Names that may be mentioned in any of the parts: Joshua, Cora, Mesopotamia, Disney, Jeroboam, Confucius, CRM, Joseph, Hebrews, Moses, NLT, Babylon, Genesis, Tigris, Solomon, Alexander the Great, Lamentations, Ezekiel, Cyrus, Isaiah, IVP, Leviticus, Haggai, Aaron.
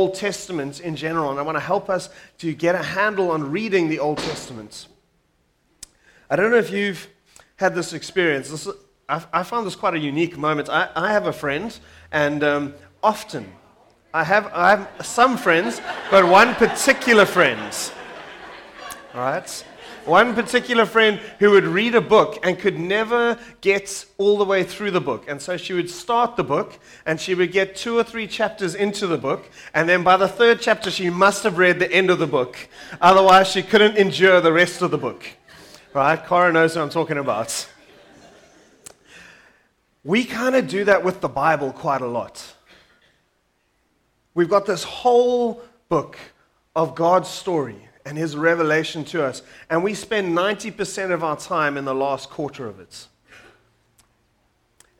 Old Testament in general, and I want to help us to get a handle on reading the Old Testament. I don't know if you've had this experience. I found this quite a unique moment. I have a friend, and often I have some friends, but one particular friend. All right? One particular friend who would read a book and could never get all the way through the book. And so she would start the book, and she would get 2 or 3 chapters into the book, and then by the 3rd chapter, she must have read the end of the book. Otherwise, she couldn't endure the rest of the book. Right? Cora knows what I'm talking about. We kind of do that with the Bible quite a lot. We've got this whole book of God's story and his revelation to us, and we spend 90% of our time in the last quarter of it.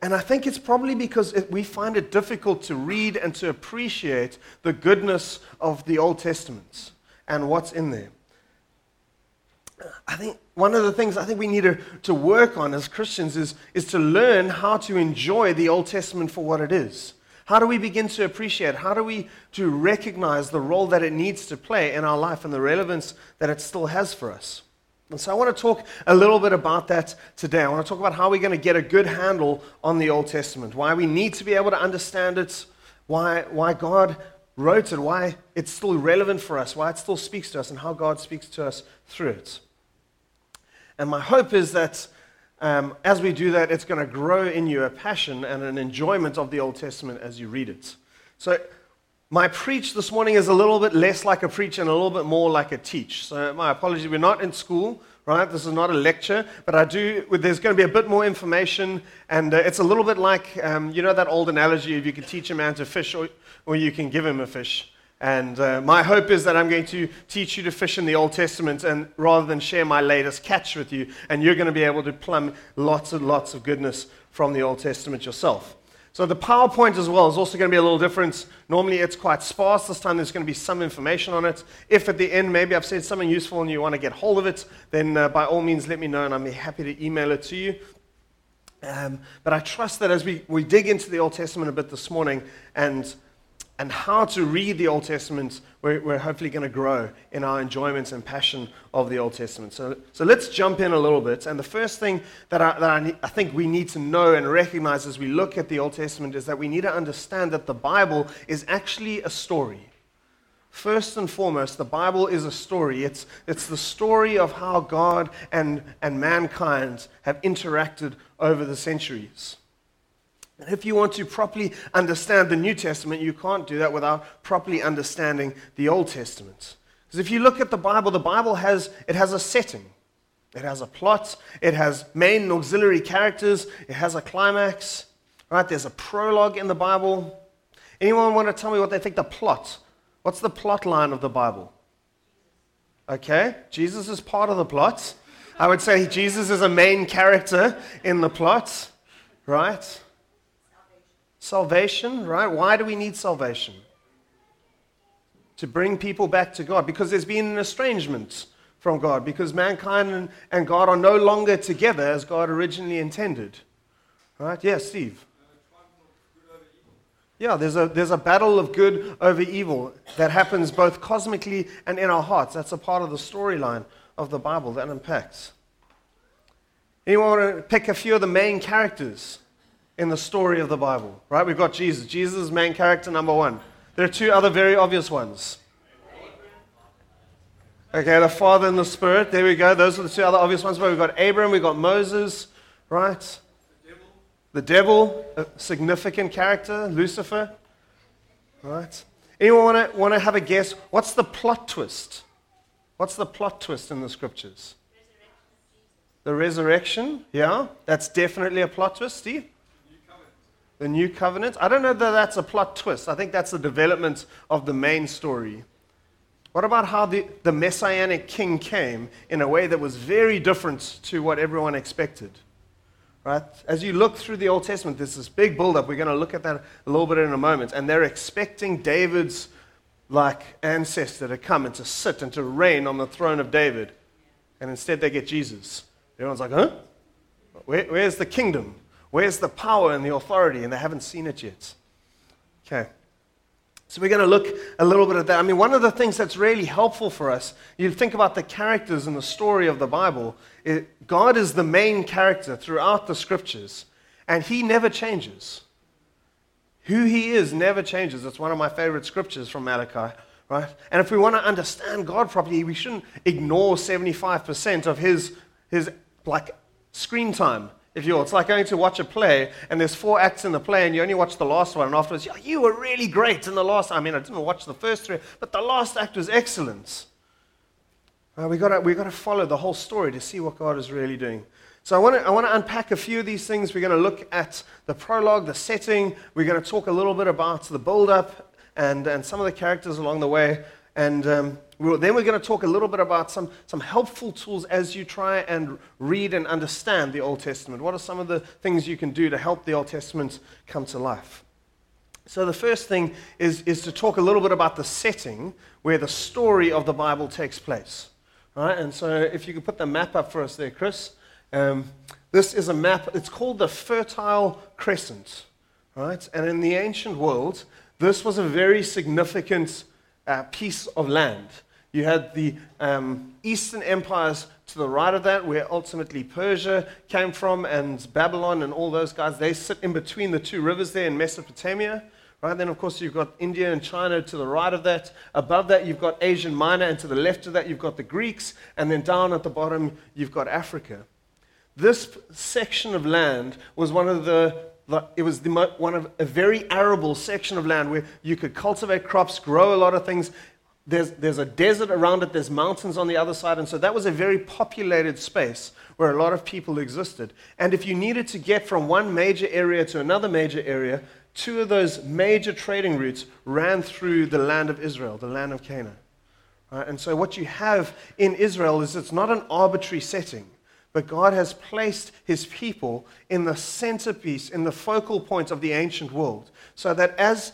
And I think it's probably because we find it difficult to read and to appreciate the goodness of the Old Testament and what's in there. I think one of the things I think we need to work on as Christians is to learn how to enjoy the Old Testament for what it is. How do we begin to appreciate? How do we to recognize the role that it needs to play in our life and the relevance that it still has for us? And so I want to talk a little bit about that today. I want to talk about how we're going to get a good handle on the Old Testament, why we need to be able to understand it, why God wrote it, why it's still relevant for us, why it still speaks to us, and how God speaks to us through it. And my hope is that as we do that, it's going to grow in you a passion and an enjoyment of the Old Testament as you read it. So my preach this morning is a little bit less like a preach and a little bit more like a teach. So my apologies, we're not in school, right? This is not a lecture, but there's going to be a bit more information, and it's a little bit like, you know that old analogy of you can teach a man to fish or you can give him a fish. And my hope is that I'm going to teach you to fish in the Old Testament, and rather than share my latest catch with you, and you're going to be able to plumb lots and lots of goodness from the Old Testament yourself. So the PowerPoint as well is also going to be a little different. Normally it's quite sparse. This time there's going to be some information on it. If at the end maybe I've said something useful and you want to get hold of it, then by all means let me know, and I'll be happy to email it to you. But I trust that as we dig into the Old Testament a bit this morning, and how to read the Old Testament, we're hopefully going to grow in our enjoyment and passion of the Old Testament. So let's jump in a little bit. And the first thing that I think we need to know and recognize as we look at the Old Testament is that we need to understand that the Bible is actually a story. First and foremost, the Bible is a story. It's the story of how God and mankind have interacted over the centuries. And if you want to properly understand the New Testament, you can't do that without properly understanding the Old Testament. Because if you look at the Bible has a setting. It has a plot. It has main and auxiliary characters. It has a climax. Right? There's a prologue in the Bible. Anyone want to tell me what they think the plot? What's the plot line of the Bible? Okay, Jesus is part of the plot. I would say Jesus is a main character in the plot. Right? Salvation, right? Why do we need salvation? To bring people back to God, because there's been an estrangement from God, because mankind and God are no longer together as God originally intended. Right? Yeah, Steve. Yeah, there's a battle of good over evil that happens both cosmically and in our hearts. That's a part of the storyline of the Bible that unpacks. Anyone want to pick a few of the main characters in the story of the Bible? Right? We've got Jesus. Jesus is main character number 1. There are 2 other very obvious ones. Okay, the Father and the Spirit. There we go. Those are the 2 other obvious ones. But we've got Abraham, we've got Moses, right? The devil, a significant character, Lucifer. Right? Anyone want to have a guess? What's the plot twist? What's the plot twist in the scriptures? The resurrection, yeah. That's definitely a plot twist, Steve. The New Covenant. I don't know that that's a plot twist. I think that's the development of the main story. What about how the Messianic King came in a way that was very different to what everyone expected? Right? As you look through the Old Testament, there's this big build-up. We're going to look at that a little bit in a moment. And they're expecting David's ancestor to come and to sit and to reign on the throne of David. And instead they get Jesus. Everyone's like, huh? Where's the kingdom? Where's the power and the authority? And they haven't seen it yet. Okay. So we're going to look a little bit at that. I mean, one of the things that's really helpful for us, you think about the characters in the story of the Bible, God is the main character throughout the scriptures, and he never changes. Who he is never changes. It's one of my favorite scriptures from Malachi, right? And if we want to understand God properly, we shouldn't ignore 75% of his like screen time. If you will. It's like going to watch a play, and there's 4 acts in the play, and you only watch the last one, and afterwards, you were really great in the last. I mean, I didn't watch the first 3, but the last act was excellent. We got to follow the whole story to see what God is really doing. So I want to unpack a few of these things. We're going to look at the prologue, the setting. We're going to talk a little bit about the build-up and some of the characters along the way, and then we're going to talk a little bit about some helpful tools as you try and read and understand the Old Testament. What are some of the things you can do to help the Old Testament come to life? So the first thing is to talk a little bit about the setting where the story of the Bible takes place. All right, and so if you could put the map up for us there, Chris. This is a map. It's called the Fertile Crescent. All right, and in the ancient world, this was a very significant piece of land. You had the Eastern empires to the right of that, where ultimately Persia came from, and Babylon and all those guys. They sit in between the 2 rivers there in Mesopotamia. Right? Then, of course, you've got India and China to the right of that. Above that, you've got Asia Minor, and to the left of that, you've got the Greeks. And then down at the bottom, you've got Africa. This section of land was one of the a very arable section of land where you could cultivate crops, grow a lot of things. There's a desert around it. There's mountains on the other side. And so that was a very populated space where a lot of people existed. And if you needed to get from one major area to another major area, 2 of those major trading routes ran through the land of Israel, the land of Canaan. Right? And so what you have in Israel is it's not an arbitrary setting. But God has placed his people in the centerpiece, in the focal point of the ancient world, so that as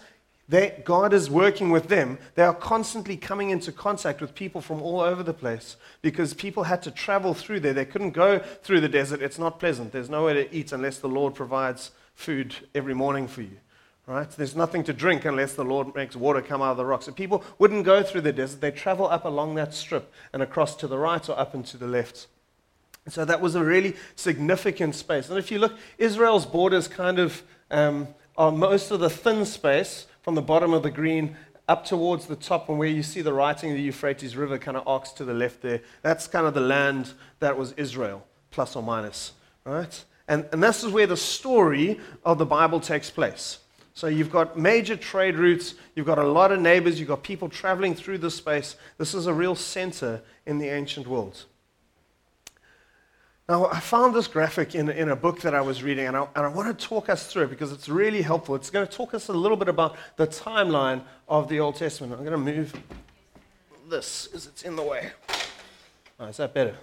God is working with them, they are constantly coming into contact with people from all over the place, because people had to travel through there. They couldn't go through the desert. It's not pleasant. There's nowhere to eat unless the Lord provides food every morning for you. Right? There's nothing to drink unless the Lord makes water come out of the rocks. So people wouldn't go through the desert. They travel up along that strip and across to the right or up and to the left. So that was a really significant space. And if you look, Israel's borders kind of are most of the thin space from the bottom of the green up towards the top, and where you see the writing of the Euphrates River kind of arcs to the left there. That's kind of the land that was Israel, plus or minus. Right? And this is where the story of the Bible takes place. So you've got major trade routes, you've got a lot of neighbors, you've got people traveling through this space. This is a real center in the ancient world. Now, I found this graphic in a book that I was reading, and I want to talk us through it because it's really helpful. It's going to talk us a little bit about the timeline of the Old Testament. I'm going to move this because it's in the way. Oh, is that better?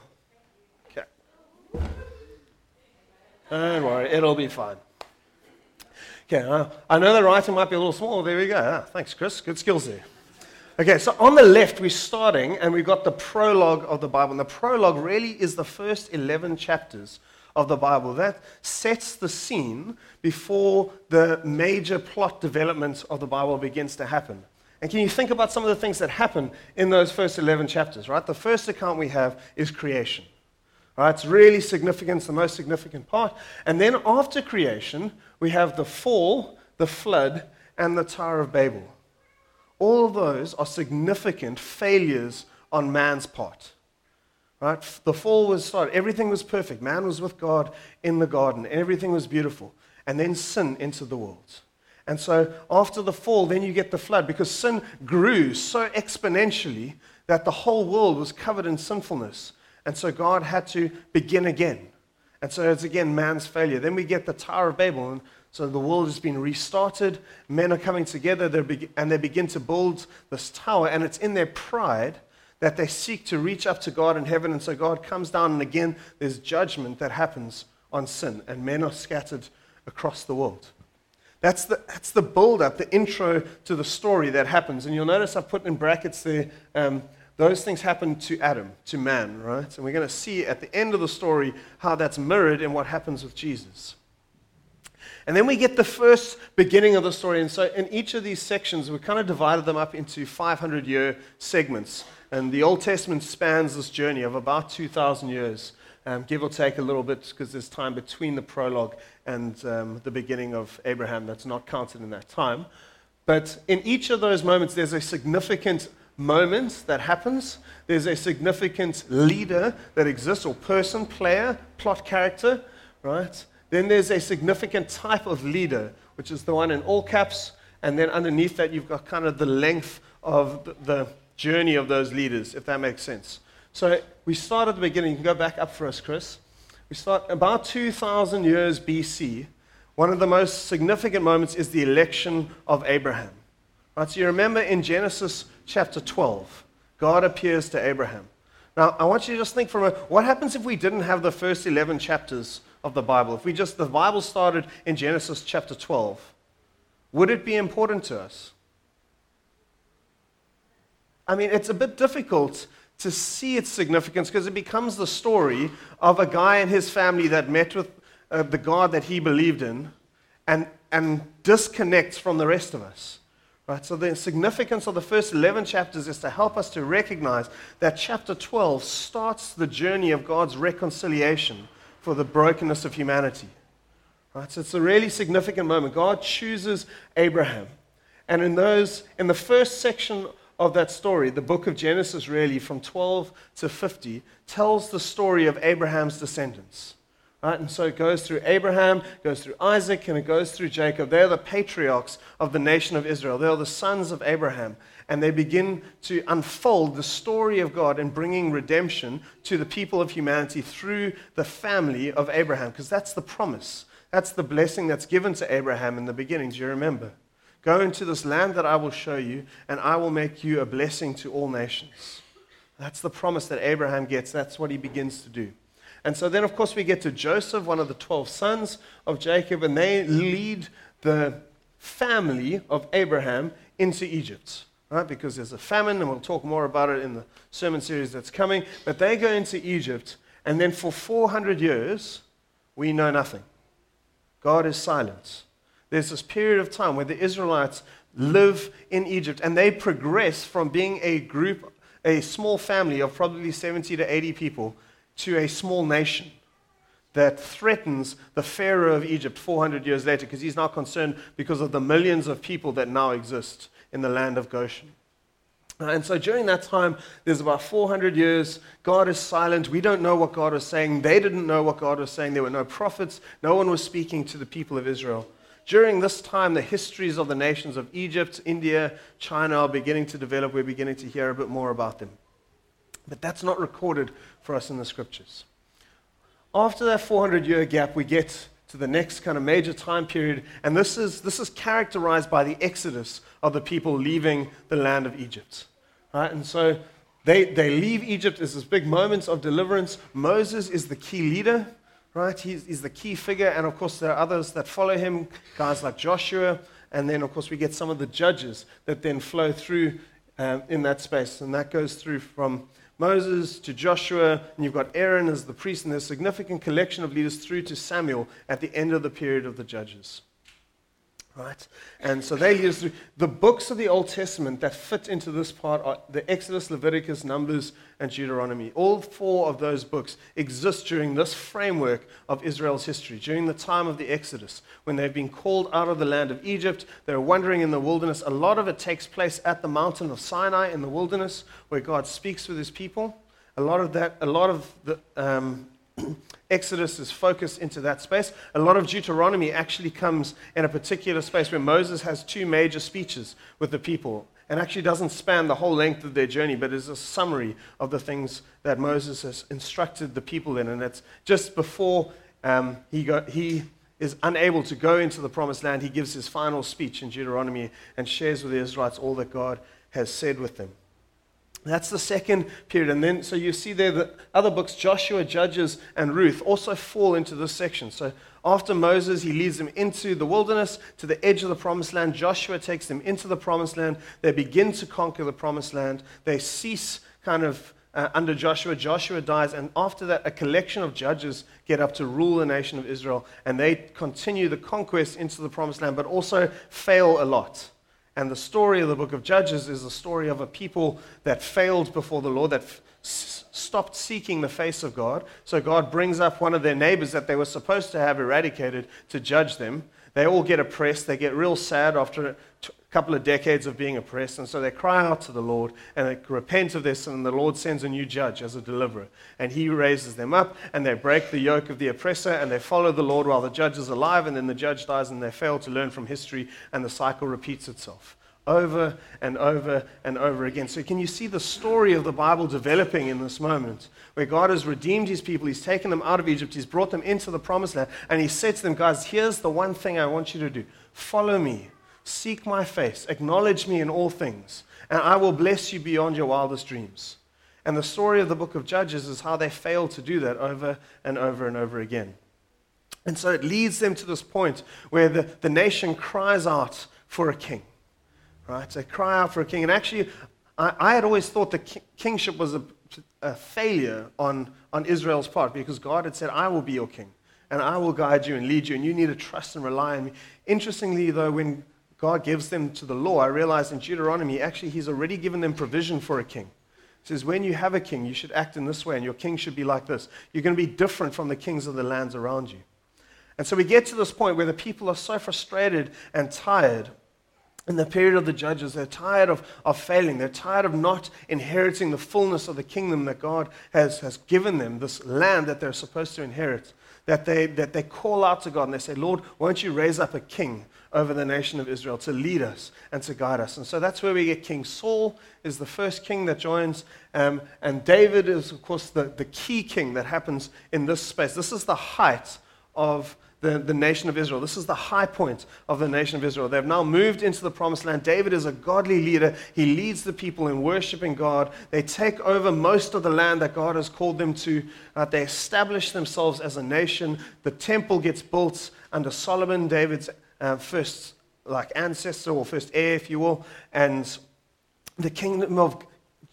Okay. Don't worry, it'll be fine. Okay, I know the writing might be a little small. There we go. Ah, thanks, Chris. Good skills there. Okay, so on the left, we're starting, and we've got the prologue of the Bible. And the prologue really is the first 11 chapters of the Bible. That sets the scene before the major plot development of the Bible begins to happen. And can you think about some of the things that happen in those first 11 chapters, right? The first account we have is creation. All right, it's really significant. It's the most significant part. And then after creation, we have the fall, the flood, and the Tower of Babel. All of those are significant failures on man's part. Right? The fall was started. Everything was perfect. Man was with God in the garden. Everything was beautiful. And then sin entered the world. And so after the fall, then you get the flood, because sin grew so exponentially that the whole world was covered in sinfulness. And so God had to begin again. And so it's again man's failure. Then we get the Tower of Babel. And so the world has been restarted, men are coming together, and they begin to build this tower, and it's in their pride that they seek to reach up to God in heaven, and so God comes down, and again, there's judgment that happens on sin, and men are scattered across the world. That's the build-up, the intro to the story that happens, and you'll notice I've put in brackets there, those things happened to Adam, to man, right? And we're going to see at the end of the story how that's mirrored in what happens with Jesus. And then we get the first beginning of the story. And so in each of these sections, we kind of divided them up into 500-year segments. And the Old Testament spans this journey of about 2,000 years, give or take a little bit, because there's time between the prologue and the beginning of Abraham that's not counted in that time. But in each of those moments, there's a significant moment that happens. There's a significant leader that exists, or person, player, plot character, right? Then there's a significant type of leader, which is the one in all caps, and then underneath that you've got kind of the length of the journey of those leaders, if that makes sense. So we start at the beginning. You can go back up for us, Chris. We start about 2,000 years BC. One of the most significant moments is the election of Abraham. Right, so you remember in Genesis chapter 12, God appears to Abraham. Now, I want you to just think for a moment, what happens if we didn't have the first 11 chapters of the Bible? If the Bible started in Genesis chapter 12, would it be important to us? I mean, it's a bit difficult to see its significance because it becomes the story of a guy and his family that met with the God that he believed in and disconnects from the rest of us. Right, so the significance of the first 11 chapters is to help us to recognize that chapter 12 starts the journey of God's reconciliation for the brokenness of humanity. Right, so it's a really significant moment. God chooses Abraham. And in the first section of that story, the book of Genesis really, from 12 to 50, tells the story of Abraham's descendants. Right? And so it goes through Abraham, goes through Isaac, and it goes through Jacob. They're the patriarchs of the nation of Israel. They're the sons of Abraham. And they begin to unfold the story of God in bringing redemption to the people of humanity through the family of Abraham. Because that's the promise. That's the blessing that's given to Abraham in the beginning. Do you remember? Go into this land that I will show you, and I will make you a blessing to all nations. That's the promise that Abraham gets. That's what he begins to do. And so then, of course, we get to Joseph, one of the 12 sons of Jacob, and they lead the family of Abraham into Egypt, right? Because there's a famine, and we'll talk more about it in the sermon series that's coming. But they go into Egypt, and then for 400 years, we know nothing. God is silent. There's this period of time where the Israelites live in Egypt, and they progress from being a small family of probably 70 to 80 people, to a small nation that threatens the Pharaoh of Egypt 400 years later because he's now concerned because of the millions of people that now exist in the land of Goshen. And so during that time, there's about 400 years. God is silent. We don't know what God was saying. They didn't know what God was saying. There were no prophets. No one was speaking to the people of Israel. During this time, the histories of the nations of Egypt, India, China are beginning to develop. We're beginning to hear a bit more about them. But that's not recorded for us in the scriptures. After that 400-year gap, we get to the next kind of major time period, and this is characterized by the exodus of the people leaving the land of Egypt. Right? And so they leave Egypt. There's this big moment of deliverance. Moses is the key leader, right? He's the key figure, and of course there are others that follow him, guys like Joshua, and then of course we get some of the judges that then flow through in that space, and that goes through from Moses to Joshua, and you've got Aaron as the priest, and there's a significant collection of leaders through to Samuel at the end of the period of the Judges. Right? And so they lead us through. The books of the Old Testament that fit into this part are the Exodus, Leviticus, Numbers, and Deuteronomy. All four of those books exist during this framework of Israel's history, during the time of the Exodus, when they've been called out of the land of Egypt. They're wandering in the wilderness. A lot of it takes place at the mountain of Sinai in the wilderness, where God speaks with his people. A lot of the Exodus is focused into that space. A lot of Deuteronomy actually comes in a particular space where Moses has two major speeches with the people, and actually doesn't span the whole length of their journey, but is a summary of the things that Moses has instructed the people in, and it's just before he is unable to go into the promised land, he gives his final speech in Deuteronomy and shares with the Israelites all that God has said with them. That's the second period. And then, so you see there the other books, Joshua, Judges, and Ruth, also fall into this section. So after Moses, he leads them into the wilderness, to the edge of the promised land. Joshua takes them into the promised land. They begin to conquer the promised land. They cease kind of under Joshua. Joshua dies, and after that, a collection of judges get up to rule the nation of Israel, and they continue the conquest into the promised land, but also fail a lot. And the story of the book of Judges is the story of a people that failed before the Lord, that stopped seeking the face of God. So God brings up one of their neighbors that they were supposed to have eradicated to judge them. They all get oppressed. They get real sad after a couple of decades of being oppressed. And so they cry out to the Lord and they repent of this. And the Lord sends a new judge as a deliverer. And he raises them up and they break the yoke of the oppressor and they follow the Lord while the judge is alive. And then the judge dies and they fail to learn from history. And the cycle repeats itself over and over and over again. So can you see the story of the Bible developing in this moment where God has redeemed his people, he's taken them out of Egypt, he's brought them into the promised land, and he said to them, guys, here's the one thing I want you to do. Follow me, seek my face, acknowledge me in all things, and I will bless you beyond your wildest dreams. And the story of the book of Judges is how they fail to do that over and over and over again. And so it leads them to this point where the nation cries out for a king. Right, they cry out for a king. And actually, I had always thought that kingship was a failure on Israel's part because God had said, I will be your king, and I will guide you and lead you, and you need to trust and rely on me. Interestingly, though, when God gives them to the law, I realized in Deuteronomy, actually, he's already given them provision for a king. He says, when you have a king, you should act in this way, and your king should be like this. You're going to be different from the kings of the lands around you. And so we get to this point where the people are so frustrated and tired. In the period of the judges, they're tired of failing. They're tired of not inheriting the fullness of the kingdom that God has given them, this land that they're supposed to inherit, that they call out to God and they say, Lord, won't you raise up a king over the nation of Israel to lead us and to guide us? And so that's where we get King Saul is the first king that joins, and David is, of course, the key king that happens in this space. This is the height of the nation of Israel. This is the high point of the nation of Israel. They've now moved into the promised land. David is a godly leader. He leads the people in worshiping God. They take over most of the land that God has called them to. They establish themselves as a nation. The temple gets built under Solomon, David's first ancestor or first heir, if you will. And the kingdom of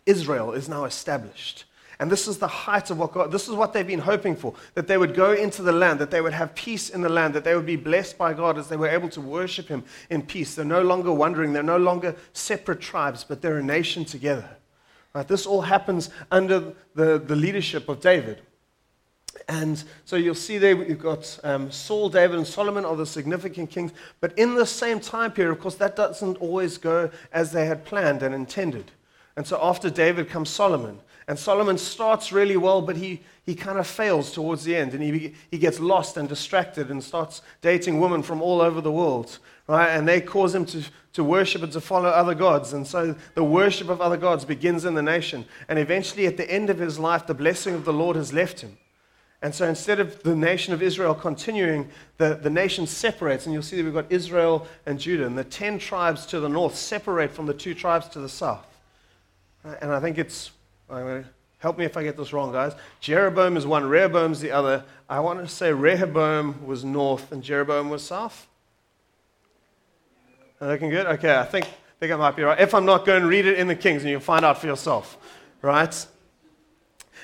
Israel is now established. And this is the height of what God, this is what they've been hoping for, that they would go into the land, that they would have peace in the land, that they would be blessed by God as they were able to worship him in peace. They're no longer wandering, they're no longer separate tribes, but they're a nation together. Right? This all happens under the leadership of David. And so you'll see there you've got Saul, David, and Solomon are the significant kings. But in the same time period, of course, that doesn't always go as they had planned and intended. And so after David comes Solomon. And Solomon starts really well, but he kind of fails towards the end. And he gets lost and distracted and starts dating women from all over the world. Right? And they cause him to worship and to follow other gods. And so the worship of other gods begins in the nation. And eventually at the end of his life, the blessing of the Lord has left him. And so instead of the nation of Israel continuing, the nation separates. And you'll see that we've got Israel and Judah. And the 10 tribes to the north separate from the 2 tribes to the south. And I think it's... help me if I get this wrong, guys. Jeroboam is one, Rehoboam is the other. I want to say Rehoboam was north and Jeroboam was south. Looking good? Okay, I think I might be right. If I'm not, go and read it in the Kings and you'll find out for yourself, right?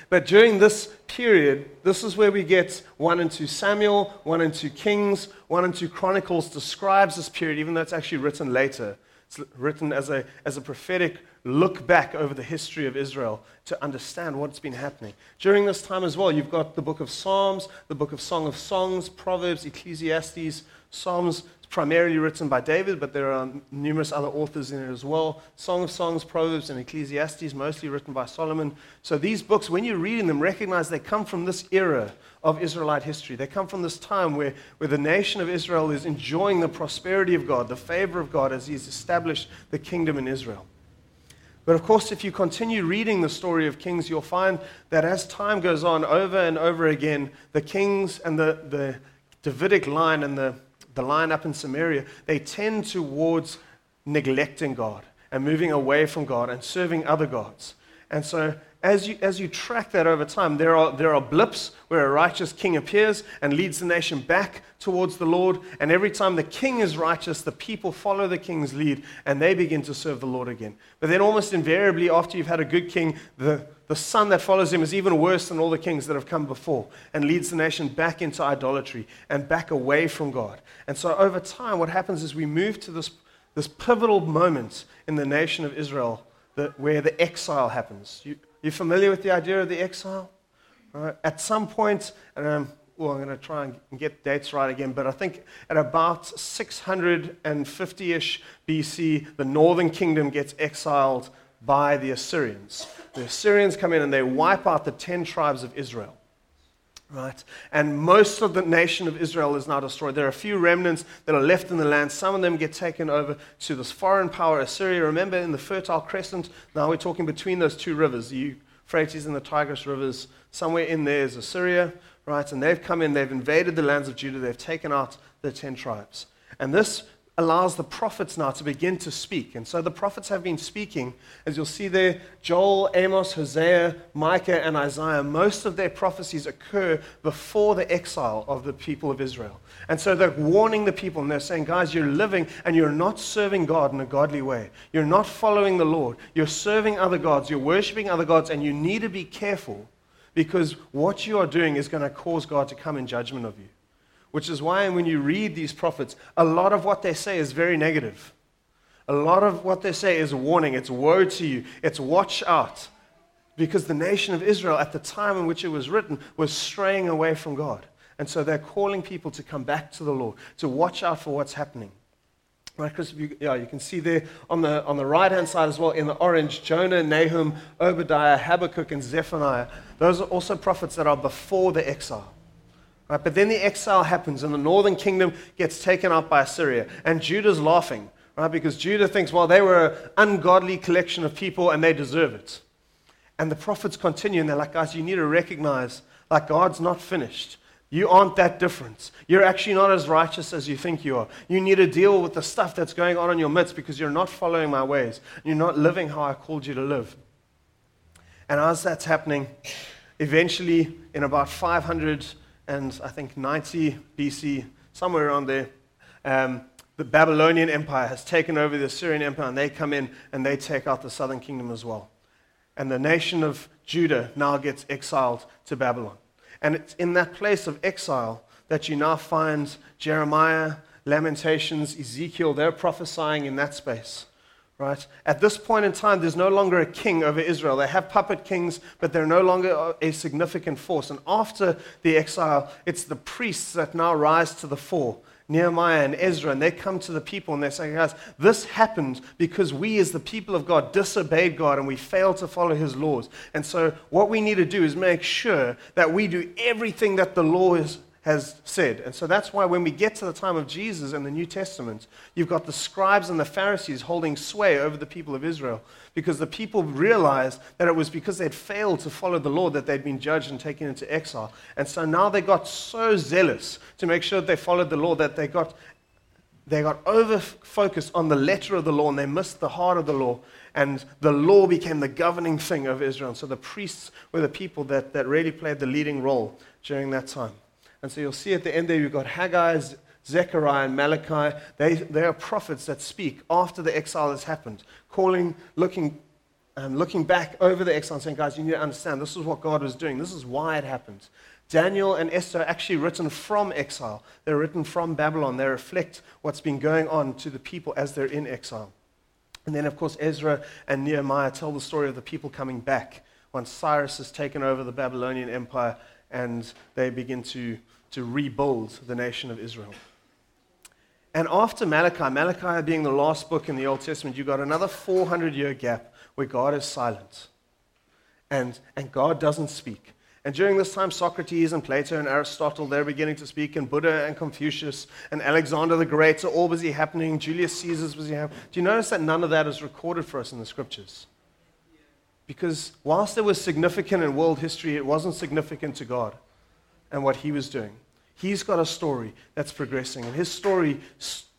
But during this period, this is where we get 1 and 2 Samuel, 1 and 2 Kings, 1 and 2 Chronicles describes this period, even though it's actually written later. It's written as a prophetic look back over the history of Israel to understand what's been happening. During this time as well, you've got the book of Psalms, the book of Song of Songs, Proverbs, Ecclesiastes, Psalms, primarily written by David, but there are numerous other authors in it as well. Song of Songs, Proverbs, and Ecclesiastes, mostly written by Solomon. So these books, when you're reading them, recognize they come from this era of Israelite history. They come from this time where the nation of Israel is enjoying the prosperity of God, the favor of God as he's established the kingdom in Israel. But of course, if you continue reading the story of Kings, you'll find that as time goes on, over and over again, the kings and the Davidic line and the line up in Samaria, they tend towards neglecting God and moving away from God and serving other gods. And so as you track that over time, there are blips where a righteous king appears and leads the nation back towards the Lord. And every time the king is righteous, the people follow the king's lead and they begin to serve the Lord again. But then almost invariably, after you've had a good king, the son that follows him is even worse than all the kings that have come before and leads the nation back into idolatry and back away from God. And so over time, what happens is we move to this pivotal moment in the nation of Israel where the exile happens. You familiar with the idea of the exile? Right. At some point, I'm going to try and get dates right again, but I think at about 650-ish BC, the northern kingdom gets exiled by the Assyrians. The Assyrians come in and they wipe out the 10 tribes of Israel. Right, and most of the nation of Israel is now destroyed. There are a few remnants that are left in the land. Some of them get taken over to this foreign power, Assyria. Remember, in the Fertile Crescent, now we're talking between those two rivers, the Euphrates and the Tigris rivers. Somewhere in there is Assyria, right? And they've come in, they've invaded the lands of Judah, they've taken out the 10 tribes. And this allows the prophets now to begin to speak. And so the prophets have been speaking, as you'll see there, Joel, Amos, Hosea, Micah, and Isaiah. Most of their prophecies occur before the exile of the people of Israel. And so they're warning the people, and they're saying, guys, you're living and you're not serving God in a godly way. You're not following the Lord. You're serving other gods. You're worshiping other gods, and you need to be careful because what you are doing is going to cause God to come in judgment of you. Which is why when you read these prophets, a lot of what they say is very negative. A lot of what they say is warning. It's woe to you. It's watch out. Because the nation of Israel at the time in which it was written was straying away from God. And so they're calling people to come back to the Lord, to watch out for what's happening. Right, Chris? You can see there on the right-hand side as well in the orange, Jonah, Nahum, Obadiah, Habakkuk, and Zephaniah. Those are also prophets that are before the exile. Right, but then the exile happens and the northern kingdom gets taken out by Assyria. And Judah's laughing, right? Because Judah thinks, well, they were an ungodly collection of people and they deserve it. And the prophets continue and they're like, guys, you need to recognize, like, God's not finished. You aren't that different. You're actually not as righteous as you think you are. You need to deal with the stuff that's going on in your midst because you're not following my ways. You're not living how I called you to live. And as that's happening, eventually in about 500 and I think 90 BC, somewhere around there, the Babylonian Empire has taken over the Assyrian Empire, and they come in and they take out the southern kingdom as well. And the nation of Judah now gets exiled to Babylon. And it's in that place of exile that you now find Jeremiah, Lamentations, Ezekiel, they're prophesying in that space. Right? At this point in time, there's no longer a king over Israel. They have puppet kings, but they're no longer a significant force. And after the exile, it's the priests that now rise to the fore, Nehemiah and Ezra, and they come to the people and they say, guys, this happened because we as the people of God disobeyed God and we failed to follow his laws. And so what we need to do is make sure that we do everything that the law has said. And so that's why when we get to the time of Jesus in the New Testament, you've got the scribes and the Pharisees holding sway over the people of Israel because the people realized that it was because they'd failed to follow the law that they'd been judged and taken into exile. And so now they got so zealous to make sure that they followed the law that they got over-focused on the letter of the law and they missed the heart of the law. And the law became the governing thing of Israel. And so the priests were the people that really played the leading role during that time. And so you'll see at the end there, you've got Haggai, Zechariah, and Malachi. They are prophets that speak after the exile has happened, looking back over the exile and saying, guys, you need to understand, this is what God was doing. This is why it happened. Daniel and Esther are actually written from exile. They're written from Babylon. They reflect what's been going on to the people as they're in exile. And then, of course, Ezra and Nehemiah tell the story of the people coming back once Cyrus has taken over the Babylonian Empire, and they begin to rebuild the nation of Israel. And after Malachi being the last book in the Old Testament, you've got another 400-year gap where God is silent and God doesn't speak. And during this time, Socrates and Plato and Aristotle, they're beginning to speak, and Buddha and Confucius and Alexander the Great are all busy happening. Julius Caesar's busy happening. Do you notice that none of that is recorded for us in the Scriptures? Because whilst it was significant in world history, it wasn't significant to God and what he was doing. He's got a story that's progressing. And his story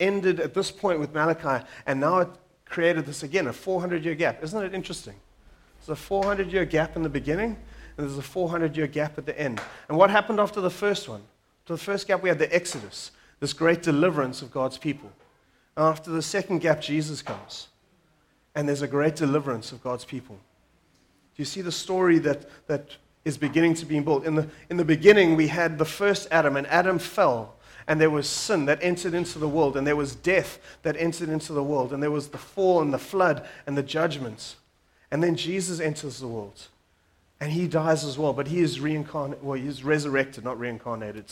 ended at this point with Malachi, and now it created this again, a 400-year gap. Isn't it interesting? There's a 400-year gap in the beginning, and there's a 400-year gap at the end. And what happened after the first one? After the first gap, we had the Exodus, this great deliverance of God's people. And after the second gap, Jesus comes, and there's a great deliverance of God's people. Do you see the story that is beginning to be built? In the beginning, we had the first Adam, and Adam fell. And there was sin that entered into the world, and there was death that entered into the world, and there was the fall and the flood and the judgments. And then Jesus enters the world, and he dies as well, but he is reincarnated. Well, he is resurrected, not reincarnated.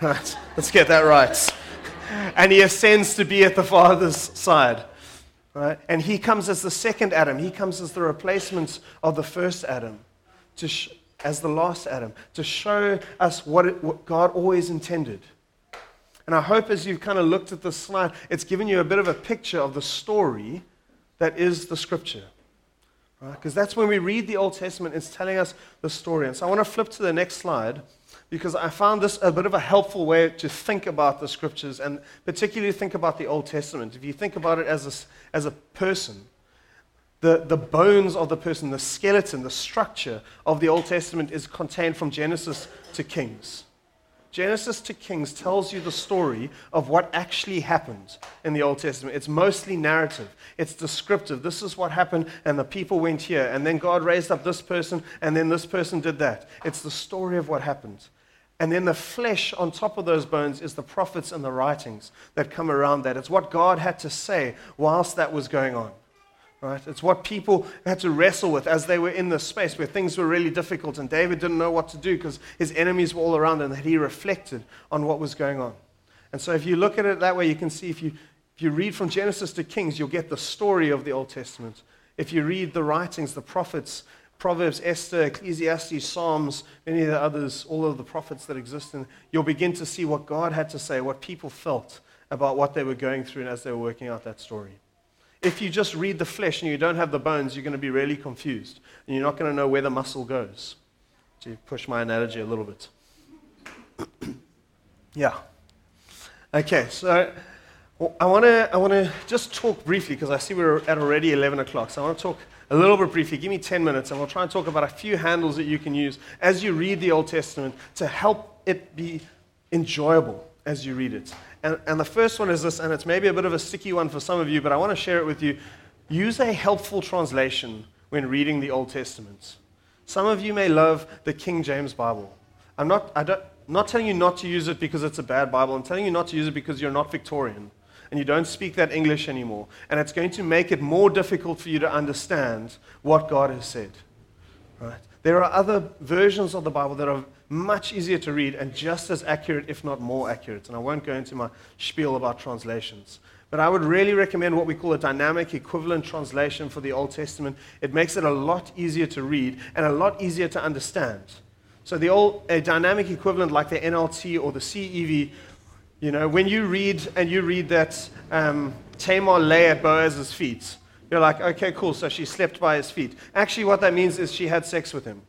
Right. Let's get that right. And he ascends to be at the Father's side. Right? And he comes as the second Adam. He comes as the replacement of the first Adam, as the last Adam, to show us what God always intended. And I hope as you've kind of looked at this slide, it's given you a bit of a picture of the story that is the Scripture. Because that's when we read the Old Testament, it's telling us the story. And so I want to flip to the next slide, because I found this a bit of a helpful way to think about the Scriptures, and particularly think about the Old Testament. If you think about it as a person, the bones of the person, the skeleton, the structure of the Old Testament is contained from Genesis to Kings. Genesis to Kings tells you the story of what actually happened in the Old Testament. It's mostly narrative. It's descriptive. This is what happened, and the people went here, and then God raised up this person, and then this person did that. It's the story of what happened. And then the flesh on top of those bones is the prophets and the writings that come around that. It's what God had to say whilst that was going on. Right? It's what people had to wrestle with as they were in this space where things were really difficult, and David didn't know what to do because his enemies were all around, and that he reflected on what was going on. And so if you look at it that way, you can see if you read from Genesis to Kings, you'll get the story of the Old Testament. If you read the writings, the prophets, Proverbs, Esther, Ecclesiastes, Psalms, many of the others, all of the prophets that exist, and you'll begin to see what God had to say, what people felt about what they were going through and as they were working out that story. If you just read the flesh and you don't have the bones, you're going to be really confused. And you're not going to know where the muscle goes. To push my analogy a little bit. Yeah. Okay, so I want to just talk briefly, because I see we're at already 11 o'clock. So I want to talk a little bit briefly. Give me 10 minutes, and we'll try and talk about a few handles that you can use as you read the Old Testament to help it be enjoyable as you read it. And the first one is this, and it's maybe a bit of a sticky one for some of you, but I want to share it with you. Use a helpful translation when reading the Old Testament. Some of you may love the King James Bible. I'm not telling you not to use it because it's a bad Bible. I'm telling you not to use it because you're not Victorian, and you don't speak that English anymore. And it's going to make it more difficult for you to understand what God has said. Right? There are other versions of the Bible that are much easier to read and just as accurate, if not more accurate. And I won't go into my spiel about translations. But I would really recommend what we call a dynamic equivalent translation for the Old Testament. It makes it a lot easier to read and a lot easier to understand. So a dynamic equivalent like the NLT or the CEV, you know, when you read that Tamar lay at Boaz's feet, you're like, okay, cool, so she slept by his feet. Actually, what that means is she had sex with him.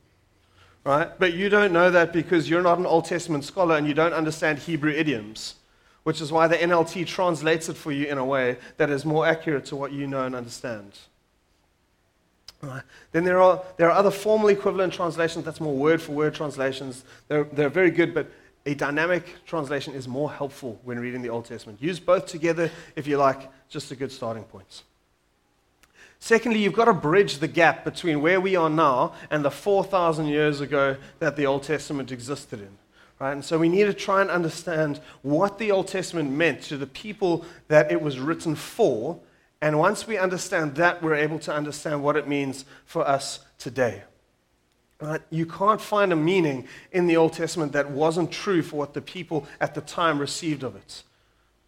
Right? But you don't know that because you're not an Old Testament scholar and you don't understand Hebrew idioms, which is why the NLT translates it for you in a way that is more accurate to what you know and understand. Right. Then there are other formal equivalent translations, that's more word-for-word translations. They're very good, but a dynamic translation is more helpful when reading the Old Testament. Use both together if you like, just a good starting point. Secondly, you've got to bridge the gap between where we are now and the 4,000 years ago that the Old Testament existed in. Right? And so we need to try and understand what the Old Testament meant to the people that it was written for. And once we understand that, we're able to understand what it means for us today. Right? You can't find a meaning in the Old Testament that wasn't true for what the people at the time received of it.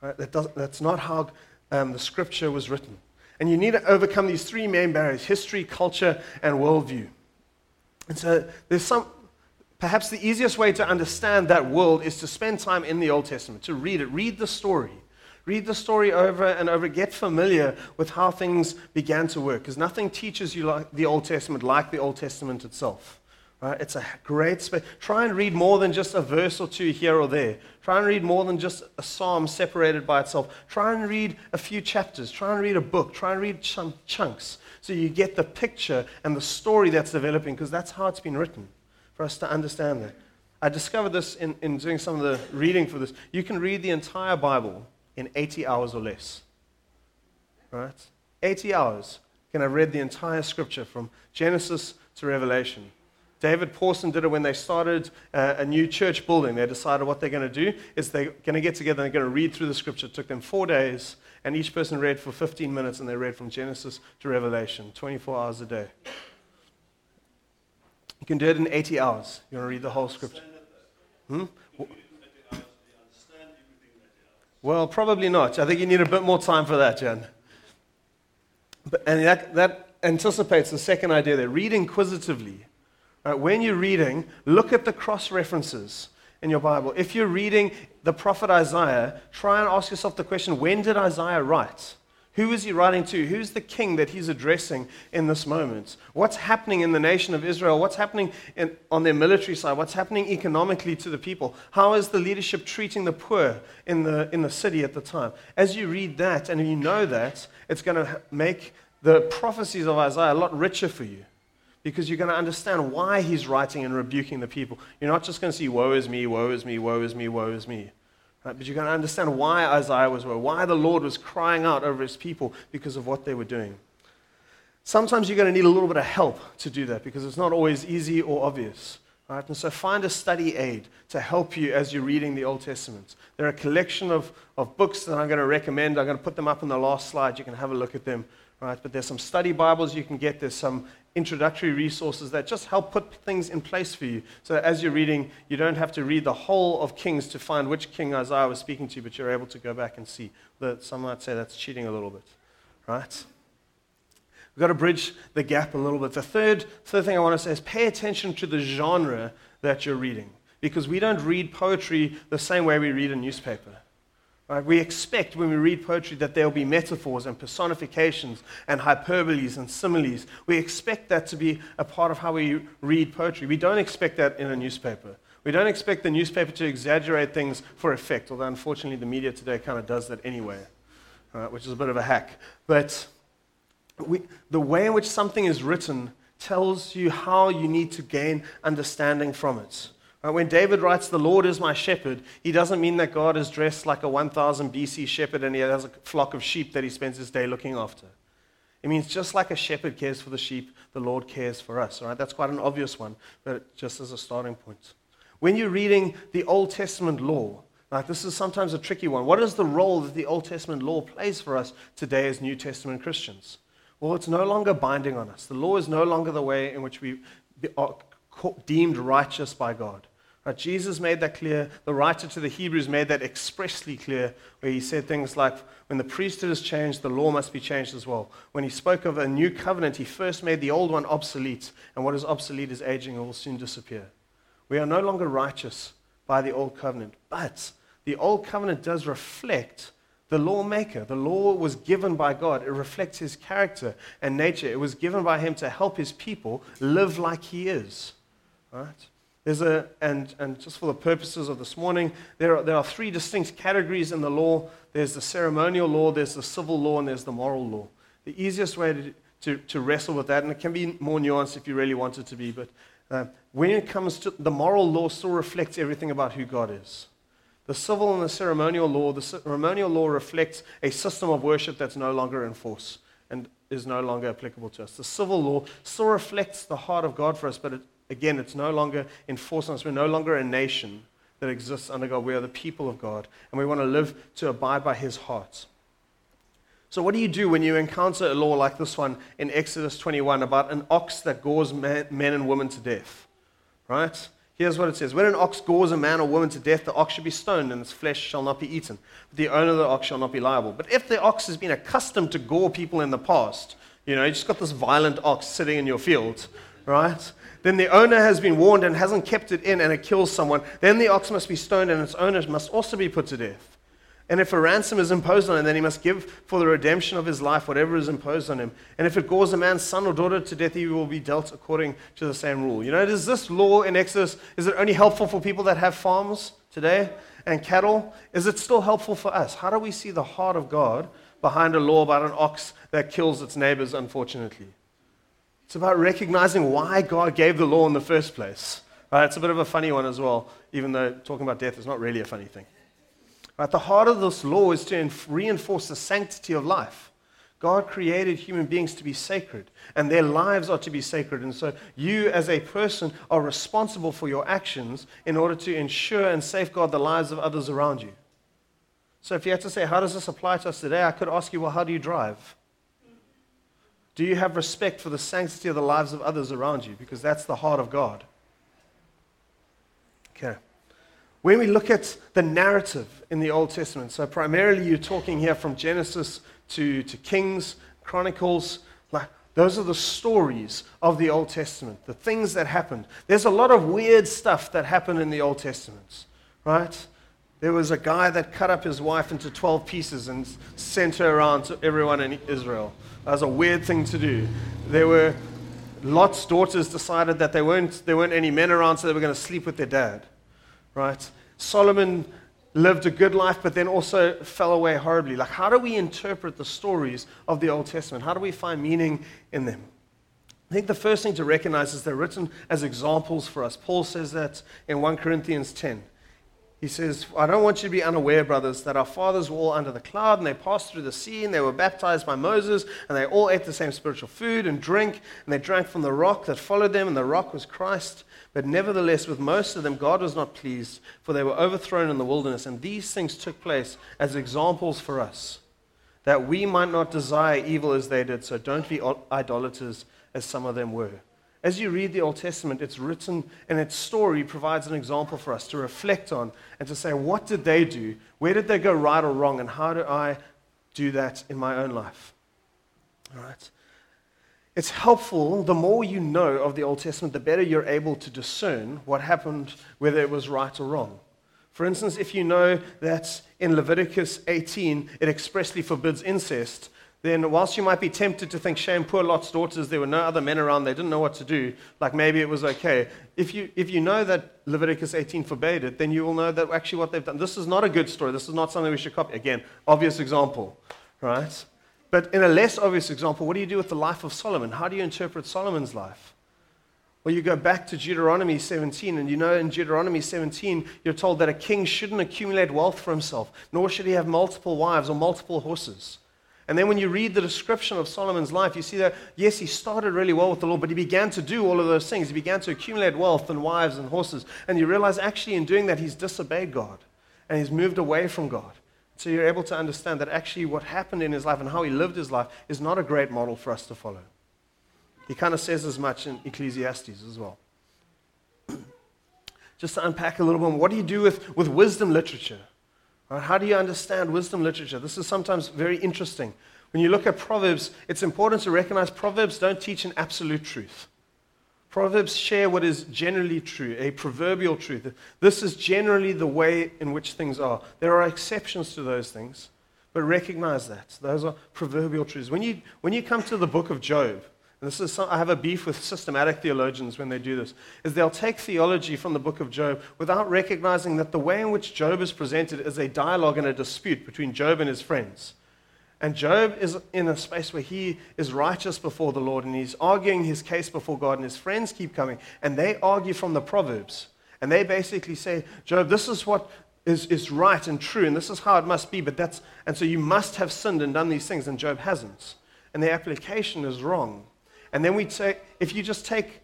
Right? That's not how the Scripture was written. And you need to overcome these three main barriers: history, culture, and worldview. And so there's perhaps the easiest way to understand that world is to spend time in the Old Testament, to read it, read the story. Read the story over and over, get familiar with how things began to work, because nothing teaches you like the Old Testament itself. Right? It's a great space. Try and read more than just a verse or two here or there. Try and read more than just a psalm separated by itself. Try and read a few chapters. Try and read a book. Try and read some chunks so you get the picture and the story that's developing, because that's how it's been written, for us to understand that. I discovered this in doing some of the reading for this. You can read the entire Bible in 80 hours or less. Right? 80 hours. Can I read the entire scripture from Genesis to Revelation? David Pawson did it when they started a new church building. They decided what they're going to do is they're going to get together and they're going to read through the scripture. It took them 4 days, and each person read for 15 minutes, and they read from Genesis to Revelation, 24 hours a day. You can do it in 80 hours. You want to read the whole scripture? Well, probably not. I think you need a bit more time for that, Jan. But, and that anticipates the second idea there. Read inquisitively. Right, when you're reading, look at the cross-references in your Bible. If you're reading the prophet Isaiah, try and ask yourself the question, when did Isaiah write? Who is he writing to? Who's the king that he's addressing in this moment? What's happening in the nation of Israel? What's happening on their military side? What's happening economically to the people? How is the leadership treating the poor in the city at the time? As you read that and you know that, it's going to make the prophecies of Isaiah a lot richer for you, because you're going to understand why he's writing and rebuking the people. You're not just going to see, woe is me, woe is me, woe is me, woe is me. Right? But you're going to understand why Isaiah was woe, why the Lord was crying out over his people because of what they were doing. Sometimes you're going to need a little bit of help to do that, because it's not always easy or obvious. Right? And so find a study aid to help you as you're reading the Old Testament. There are a collection of books that I'm going to recommend. I'm going to put them up on the last slide. You can have a look at them. Right? But there's some study Bibles you can get. There's some introductory resources that just help put things in place for you. So as you're reading, you don't have to read the whole of Kings to find which king Isaiah was speaking to, but you're able to go back and see. That some might say that's cheating a little bit, right? We've got to bridge the gap a little bit. The third thing I want to say is pay attention to the genre that you're reading, because we don't read poetry the same way we read a newspaper. Right? We expect when we read poetry that there will be metaphors and personifications and hyperboles and similes. We expect that to be a part of how we read poetry. We don't expect that in a newspaper. We don't expect the newspaper to exaggerate things for effect, although unfortunately the media today kind of does that anyway, right, which is a bit of a hack. But the way in which something is written tells you how you need to gain understanding from it. When David writes, "The Lord is my shepherd," he doesn't mean that God is dressed like a 1000 BC shepherd and he has a flock of sheep that he spends his day looking after. It means just like a shepherd cares for the sheep, the Lord cares for us. All right? That's quite an obvious one, but just as a starting point. When you're reading the Old Testament law, like this is sometimes a tricky one. What is the role that the Old Testament law plays for us today as New Testament Christians? Well, it's no longer binding on us. The law is no longer the way in which we are deemed righteous by God. Right, Jesus made that clear. The writer to the Hebrews made that expressly clear, where he said things like, when the priesthood is changed, the law must be changed as well. When he spoke of a new covenant, he first made the old one obsolete, and what is obsolete is aging and will soon disappear. We are no longer righteous by the old covenant, but the old covenant does reflect the lawmaker. The law was given by God. It reflects his character and nature. It was given by him to help his people live like he is. Right? And just for the purposes of this morning, there are three distinct categories in the law. There's the ceremonial law, there's the civil law, and there's the moral law. The easiest way to wrestle with that, and it can be more nuanced if you really want it to be, but when it comes to the moral law, still reflects everything about who God is. The civil and the ceremonial law reflects a system of worship that's no longer in force and is no longer applicable to us. The civil law still reflects the heart of God for us, but Again, it's no longer enforced on us. We're no longer a nation that exists under God. We are the people of God, and we want to live to abide by his heart. So what do you do when you encounter a law like this one in Exodus 21 about an ox that gores men and women to death? Right? Here's what it says. When an ox gores a man or woman to death, the ox should be stoned, and its flesh shall not be eaten. The owner of the ox shall not be liable. But if the ox has been accustomed to gore people in the past, you just got this violent ox sitting in your field, right? Then the owner has been warned and hasn't kept it in, and it kills someone. Then the ox must be stoned, and its owner must also be put to death. And if a ransom is imposed on him, then he must give for the redemption of his life whatever is imposed on him. And if it gores a man's son or daughter to death, he will be dealt according to the same rule. You know, it is this law in Exodus, is it only helpful for people that have farms today and cattle? Is it still helpful for us? How do we see the heart of God behind a law about an ox that kills its neighbors, unfortunately? It's about recognizing why God gave the law in the first place. Right? It's a bit of a funny one as well, even though talking about death is not really a funny thing. Right, the heart of this law is to reinforce the sanctity of life. God created human beings to be sacred, and their lives are to be sacred. And so you as a person are responsible for your actions in order to ensure and safeguard the lives of others around you. So if you had to say, how does this apply to us today? I could ask you, well, how do you drive? Do you have respect for the sanctity of the lives of others around you? Because that's the heart of God. Okay. When we look at the narrative in the Old Testament, so primarily you're talking here from Genesis to Kings, Chronicles, like those are the stories of the Old Testament, the things that happened. There's a lot of weird stuff that happened in the Old Testament, right? There was a guy that cut up his wife into 12 pieces and sent her around to everyone in Israel. That was a weird thing to do. There were Lot's daughters decided that there weren't any men around, so they were going to sleep with their dad. Right? Solomon lived a good life, but then also fell away horribly. Like, how do we interpret the stories of the Old Testament? How do we find meaning in them? I think the first thing to recognize is they're written as examples for us. Paul says that in 1 Corinthians 10. He says, I don't want you to be unaware, brothers, that our fathers were all under the cloud, and they passed through the sea, and they were baptized by Moses, and they all ate the same spiritual food and drink, and they drank from the rock that followed them, and the rock was Christ. But nevertheless, with most of them, God was not pleased, for they were overthrown in the wilderness. And these things took place as examples for us, that we might not desire evil as they did. So don't be idolaters as some of them were. As you read the Old Testament, it's written, and its story provides an example for us to reflect on and to say, what did they do? Where did they go right or wrong? And how do I do that in my own life? All right. It's helpful, the more you know of the Old Testament, the better you're able to discern what happened, whether it was right or wrong. For instance, if you know that in Leviticus 18, it expressly forbids incest, then whilst you might be tempted to think, shame, poor Lot's daughters, there were no other men around, they didn't know what to do, like maybe it was okay. If you know that Leviticus 18 forbade it, then you will know that actually what they've done, this is not a good story, this is not something we should copy. Again, obvious example, right? But in a less obvious example, what do you do with the life of Solomon? How do you interpret Solomon's life? Well, you go back to Deuteronomy 17, and you know in Deuteronomy 17, you're told that a king shouldn't accumulate wealth for himself, nor should he have multiple wives or multiple horses. And then when you read the description of Solomon's life, you see that, yes, he started really well with the Lord, but he began to do all of those things. He began to accumulate wealth and wives and horses, and you realize actually in doing that, he's disobeyed God, and he's moved away from God. So you're able to understand that actually what happened in his life and how he lived his life is not a great model for us to follow. He kind of says as much in Ecclesiastes as well. Just to unpack a little bit, what do you do with wisdom literature? Right, how do you understand wisdom literature? This is sometimes very interesting. When you look at Proverbs, it's important to recognize Proverbs don't teach an absolute truth. Proverbs share what is generally true, a proverbial truth. This is generally the way in which things are. There are exceptions to those things, but recognize that. Those are proverbial truths. When you come to the book of Job, and this is I have a beef with systematic theologians when they do this, is they'll take theology from the book of Job without recognizing that the way in which Job is presented is a dialogue and a dispute between Job and his friends. And Job is in a space where he is righteous before the Lord, and he's arguing his case before God, and his friends keep coming, and they argue from the Proverbs. And they basically say, Job, this is what is right and true, and this is how it must be, and so you must have sinned and done these things, and Job hasn't. And their application is wrong. And then if you just take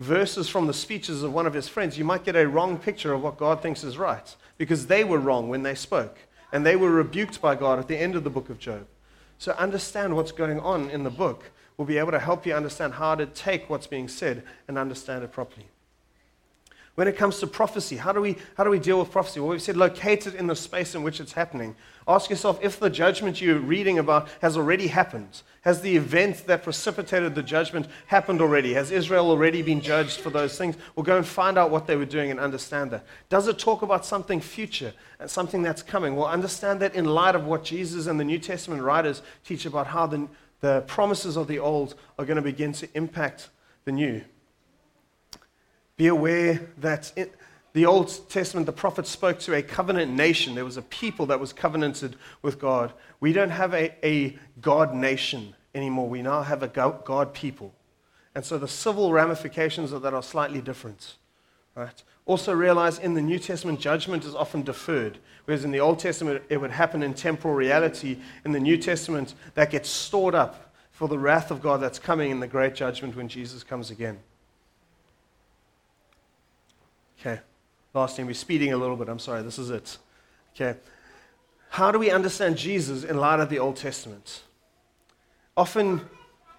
verses from the speeches of one of his friends, you might get a wrong picture of what God thinks is right, because they were wrong when they spoke, and they were rebuked by God at the end of the book of Job. So understand what's going on in the book. We'll be able to help you understand how to take what's being said and understand it properly. When it comes to prophecy, how do we deal with prophecy? Well, we've said locate it in the space in which it's happening. Ask yourself if the judgment you're reading about has already happened. Has the event that precipitated the judgment happened already? Has Israel already been judged for those things? Well, go and find out what they were doing and understand that. Does it talk about something future and something that's coming? Well, understand that in light of what Jesus and the New Testament writers teach about how the promises of the old are going to begin to impact the new. Be aware that in the Old Testament, the prophets spoke to a covenant nation. There was a people that was covenanted with God. We don't have a God nation anymore. We now have a God people. And so the civil ramifications of that are slightly different. Right? Also realize in the New Testament, judgment is often deferred, whereas in the Old Testament, it would happen in temporal reality. In the New Testament, that gets stored up for the wrath of God that's coming in the great judgment when Jesus comes again. Okay, last thing, we're speeding a little bit. I'm sorry, this is it. Okay, how do we understand Jesus in light of the Old Testament? Often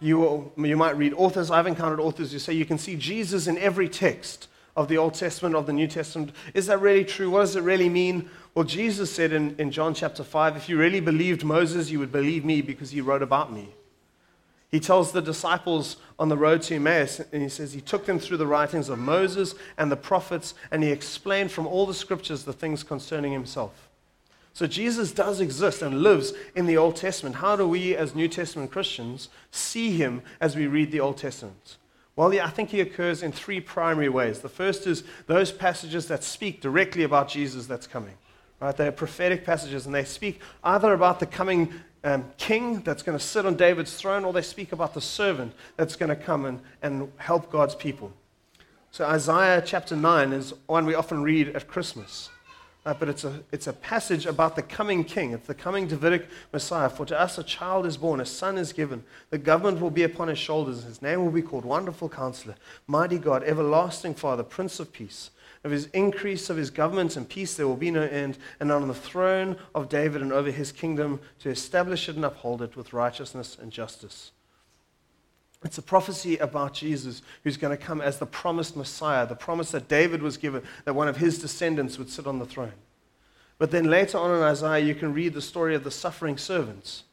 you might read authors, I've encountered authors who say you can see Jesus in every text of the Old Testament, of the New Testament. Is that really true? What does it really mean? Well, Jesus said in John chapter 5, if you really believed Moses, you would believe me because he wrote about me. He tells the disciples on the road to Emmaus, and he says he took them through the writings of Moses and the prophets, and he explained from all the scriptures the things concerning himself. So Jesus does exist and lives in the Old Testament. How do we as New Testament Christians see him as we read the Old Testament? Well, I think he occurs in three primary ways. The first is those passages that speak directly about Jesus that's coming. Right? They are prophetic passages, and they speak either about the coming king that's going to sit on David's throne, or they speak about the servant that's going to come and help God's people. So Isaiah chapter 9 is one we often read at Christmas, but it's a passage about the coming king. It's the coming Davidic Messiah. For to us a child is born, a son is given. The government will be upon his shoulders. His name will be called Wonderful Counselor, Mighty God, Everlasting Father, Prince of Peace. Of his increase, of his government and peace, there will be no end. And on the throne of David and over his kingdom, to establish it and uphold it with righteousness and justice. It's a prophecy about Jesus who's going to come as the promised Messiah, the promise that David was given, that one of his descendants would sit on the throne. But then later on in Isaiah, you can read the story of the suffering servants.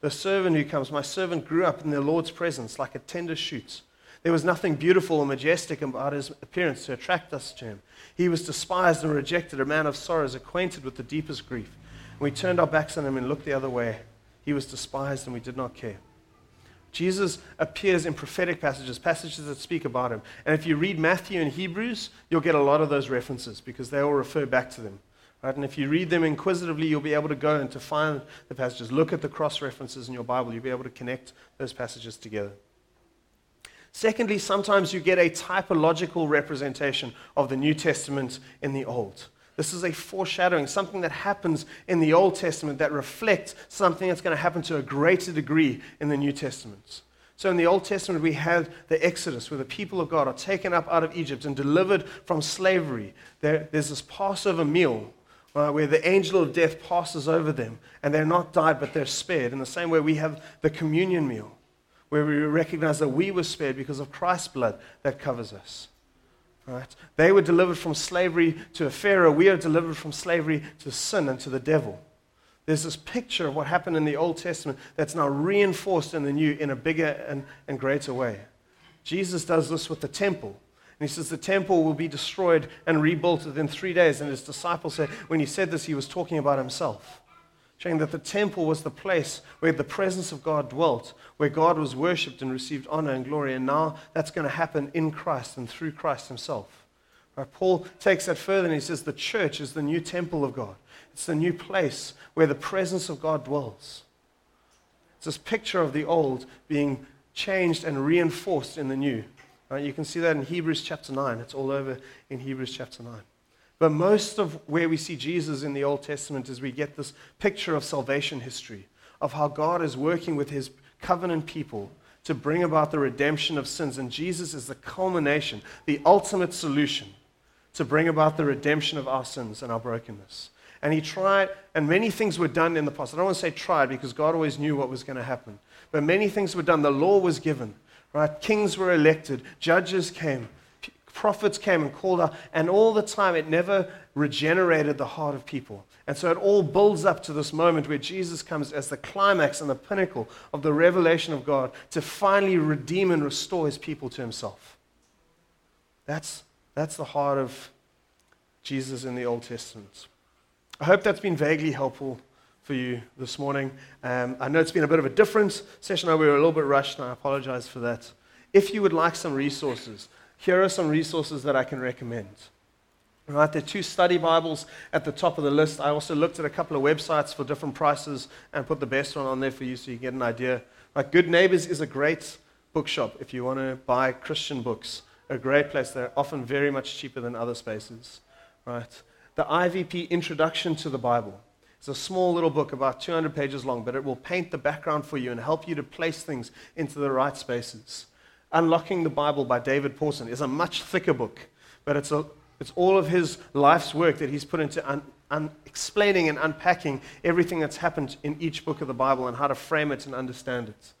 The servant who comes, my servant grew up in the Lord's presence like a tender shoot. There was nothing beautiful or majestic about his appearance to attract us to him. He was despised and rejected, a man of sorrows, acquainted with the deepest grief. And we turned our backs on him and looked the other way. He was despised and we did not care. Jesus appears in prophetic passages, passages that speak about him. And if you read Matthew and Hebrews, you'll get a lot of those references because they all refer back to them. Right? And if you read them inquisitively, you'll be able to go and to find the passages. Look at the cross references in your Bible. You'll be able to connect those passages together. Secondly, sometimes you get a typological representation of the New Testament in the Old. This is a foreshadowing, something that happens in the Old Testament that reflects something that's going to happen to a greater degree in the New Testament. So in the Old Testament, we had the Exodus, where the people of God are taken up out of Egypt and delivered from slavery. There's this Passover meal where the angel of death passes over them, and they're not died, but they're spared. In the same way, we have the communion meal, where we recognize that we were spared because of Christ's blood that covers us. Right? They were delivered from slavery to a Pharaoh. We are delivered from slavery to sin and to the devil. There's this picture of what happened in the Old Testament that's now reinforced in the New in a bigger and greater way. Jesus does this with the temple. And he says the temple will be destroyed and rebuilt within 3 days. And his disciples say, when he said this, he was talking about himself, showing that the temple was the place where the presence of God dwelt, where God was worshipped and received honor and glory, and now that's going to happen in Christ and through Christ himself. Right? Paul takes that further and he says the church is the new temple of God. It's the new place where the presence of God dwells. It's this picture of the old being changed and reinforced in the new. Right? You can see that in Hebrews chapter 9. It's all over in Hebrews chapter 9. But most of where we see Jesus in the Old Testament is we get this picture of salvation history, of how God is working with his covenant people to bring about the redemption of sins. And Jesus is the culmination, the ultimate solution to bring about the redemption of our sins and our brokenness. And he tried, and many things were done in the past. I don't want to say tried because God always knew what was going to happen. But many things were done. The law was given, right? Kings were elected. Judges came. prophets came and called out, and all the time it never regenerated the heart of people. And so it all builds up to this moment where Jesus comes as the climax and the pinnacle of the revelation of God to finally redeem and restore his people to himself. That's the heart of Jesus in the Old Testament. I hope that's been vaguely helpful for you this morning. I know it's been a bit of a different session. We were a little bit rushed, and I apologize for that. If you would like some resources, here are some resources that I can recommend. Right, there are 2 study Bibles at the top of the list. I also looked at a couple of websites for different prices and put the best one on there for you so you get an idea. Like Good Neighbors is a great bookshop if you want to buy Christian books. A great place. They're often very much cheaper than other spaces. Right, the IVP Introduction to the Bible. It's a small little book, about 200 pages long, but it will paint the background for you and help you to place things into the right spaces. Unlocking the Bible by David Pawson is a much thicker book, but it's all of his life's work that he's put into explaining and unpacking everything that's happened in each book of the Bible and how to frame it and understand it.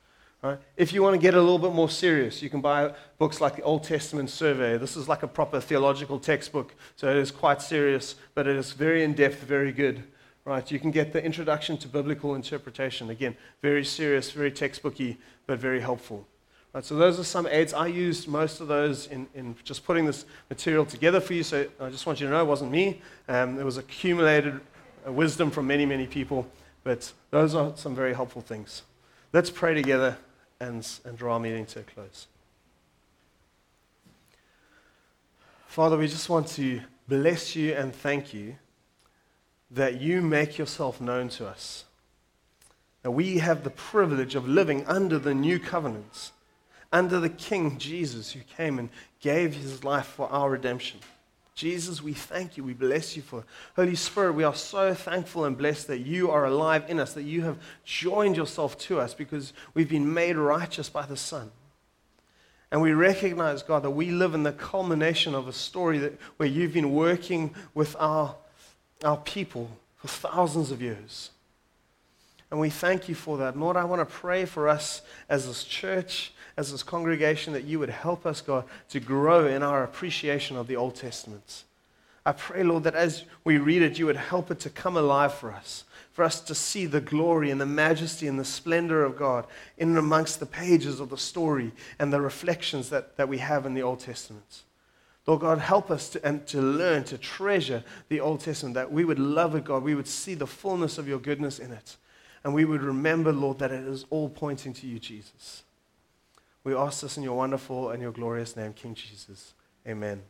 Right? If you want to get a little bit more serious, you can buy books like the Old Testament Survey. This is like a proper theological textbook, so it is quite serious, but it is very in-depth, very good. Right? You can get the Introduction to Biblical Interpretation. Again, very serious, very textbooky, but very helpful. So those are some aids. I used most of those in just putting this material together for you, so I just want you to know it wasn't me. There was accumulated wisdom from many, many people, but those are some very helpful things. Let's pray together and draw our meeting to a close. Father, we just want to bless you and thank you that you make yourself known to us, that we have the privilege of living under the new covenants, under the King Jesus who came and gave his life for our redemption. Jesus, we thank you. We bless you for it. Holy Spirit, we are so thankful and blessed that you are alive in us, that you have joined yourself to us because we've been made righteous by the Son. And we recognize, God, that we live in the culmination of a story where you've been working with our people for thousands of years. And we thank you for that. Lord, I want to pray for us as this church, as this congregation, that you would help us, God, to grow in our appreciation of the Old Testament. I pray, Lord, that as we read it, you would help it to come alive for us to see the glory and the majesty and the splendor of God in and amongst the pages of the story and the reflections that we have in the Old Testament. Lord God, help us to learn to treasure the Old Testament, that we would love it, God. We would see the fullness of your goodness in it. And we would remember, Lord, that it is all pointing to you, Jesus. We ask this in your wonderful and your glorious name, King Jesus. Amen.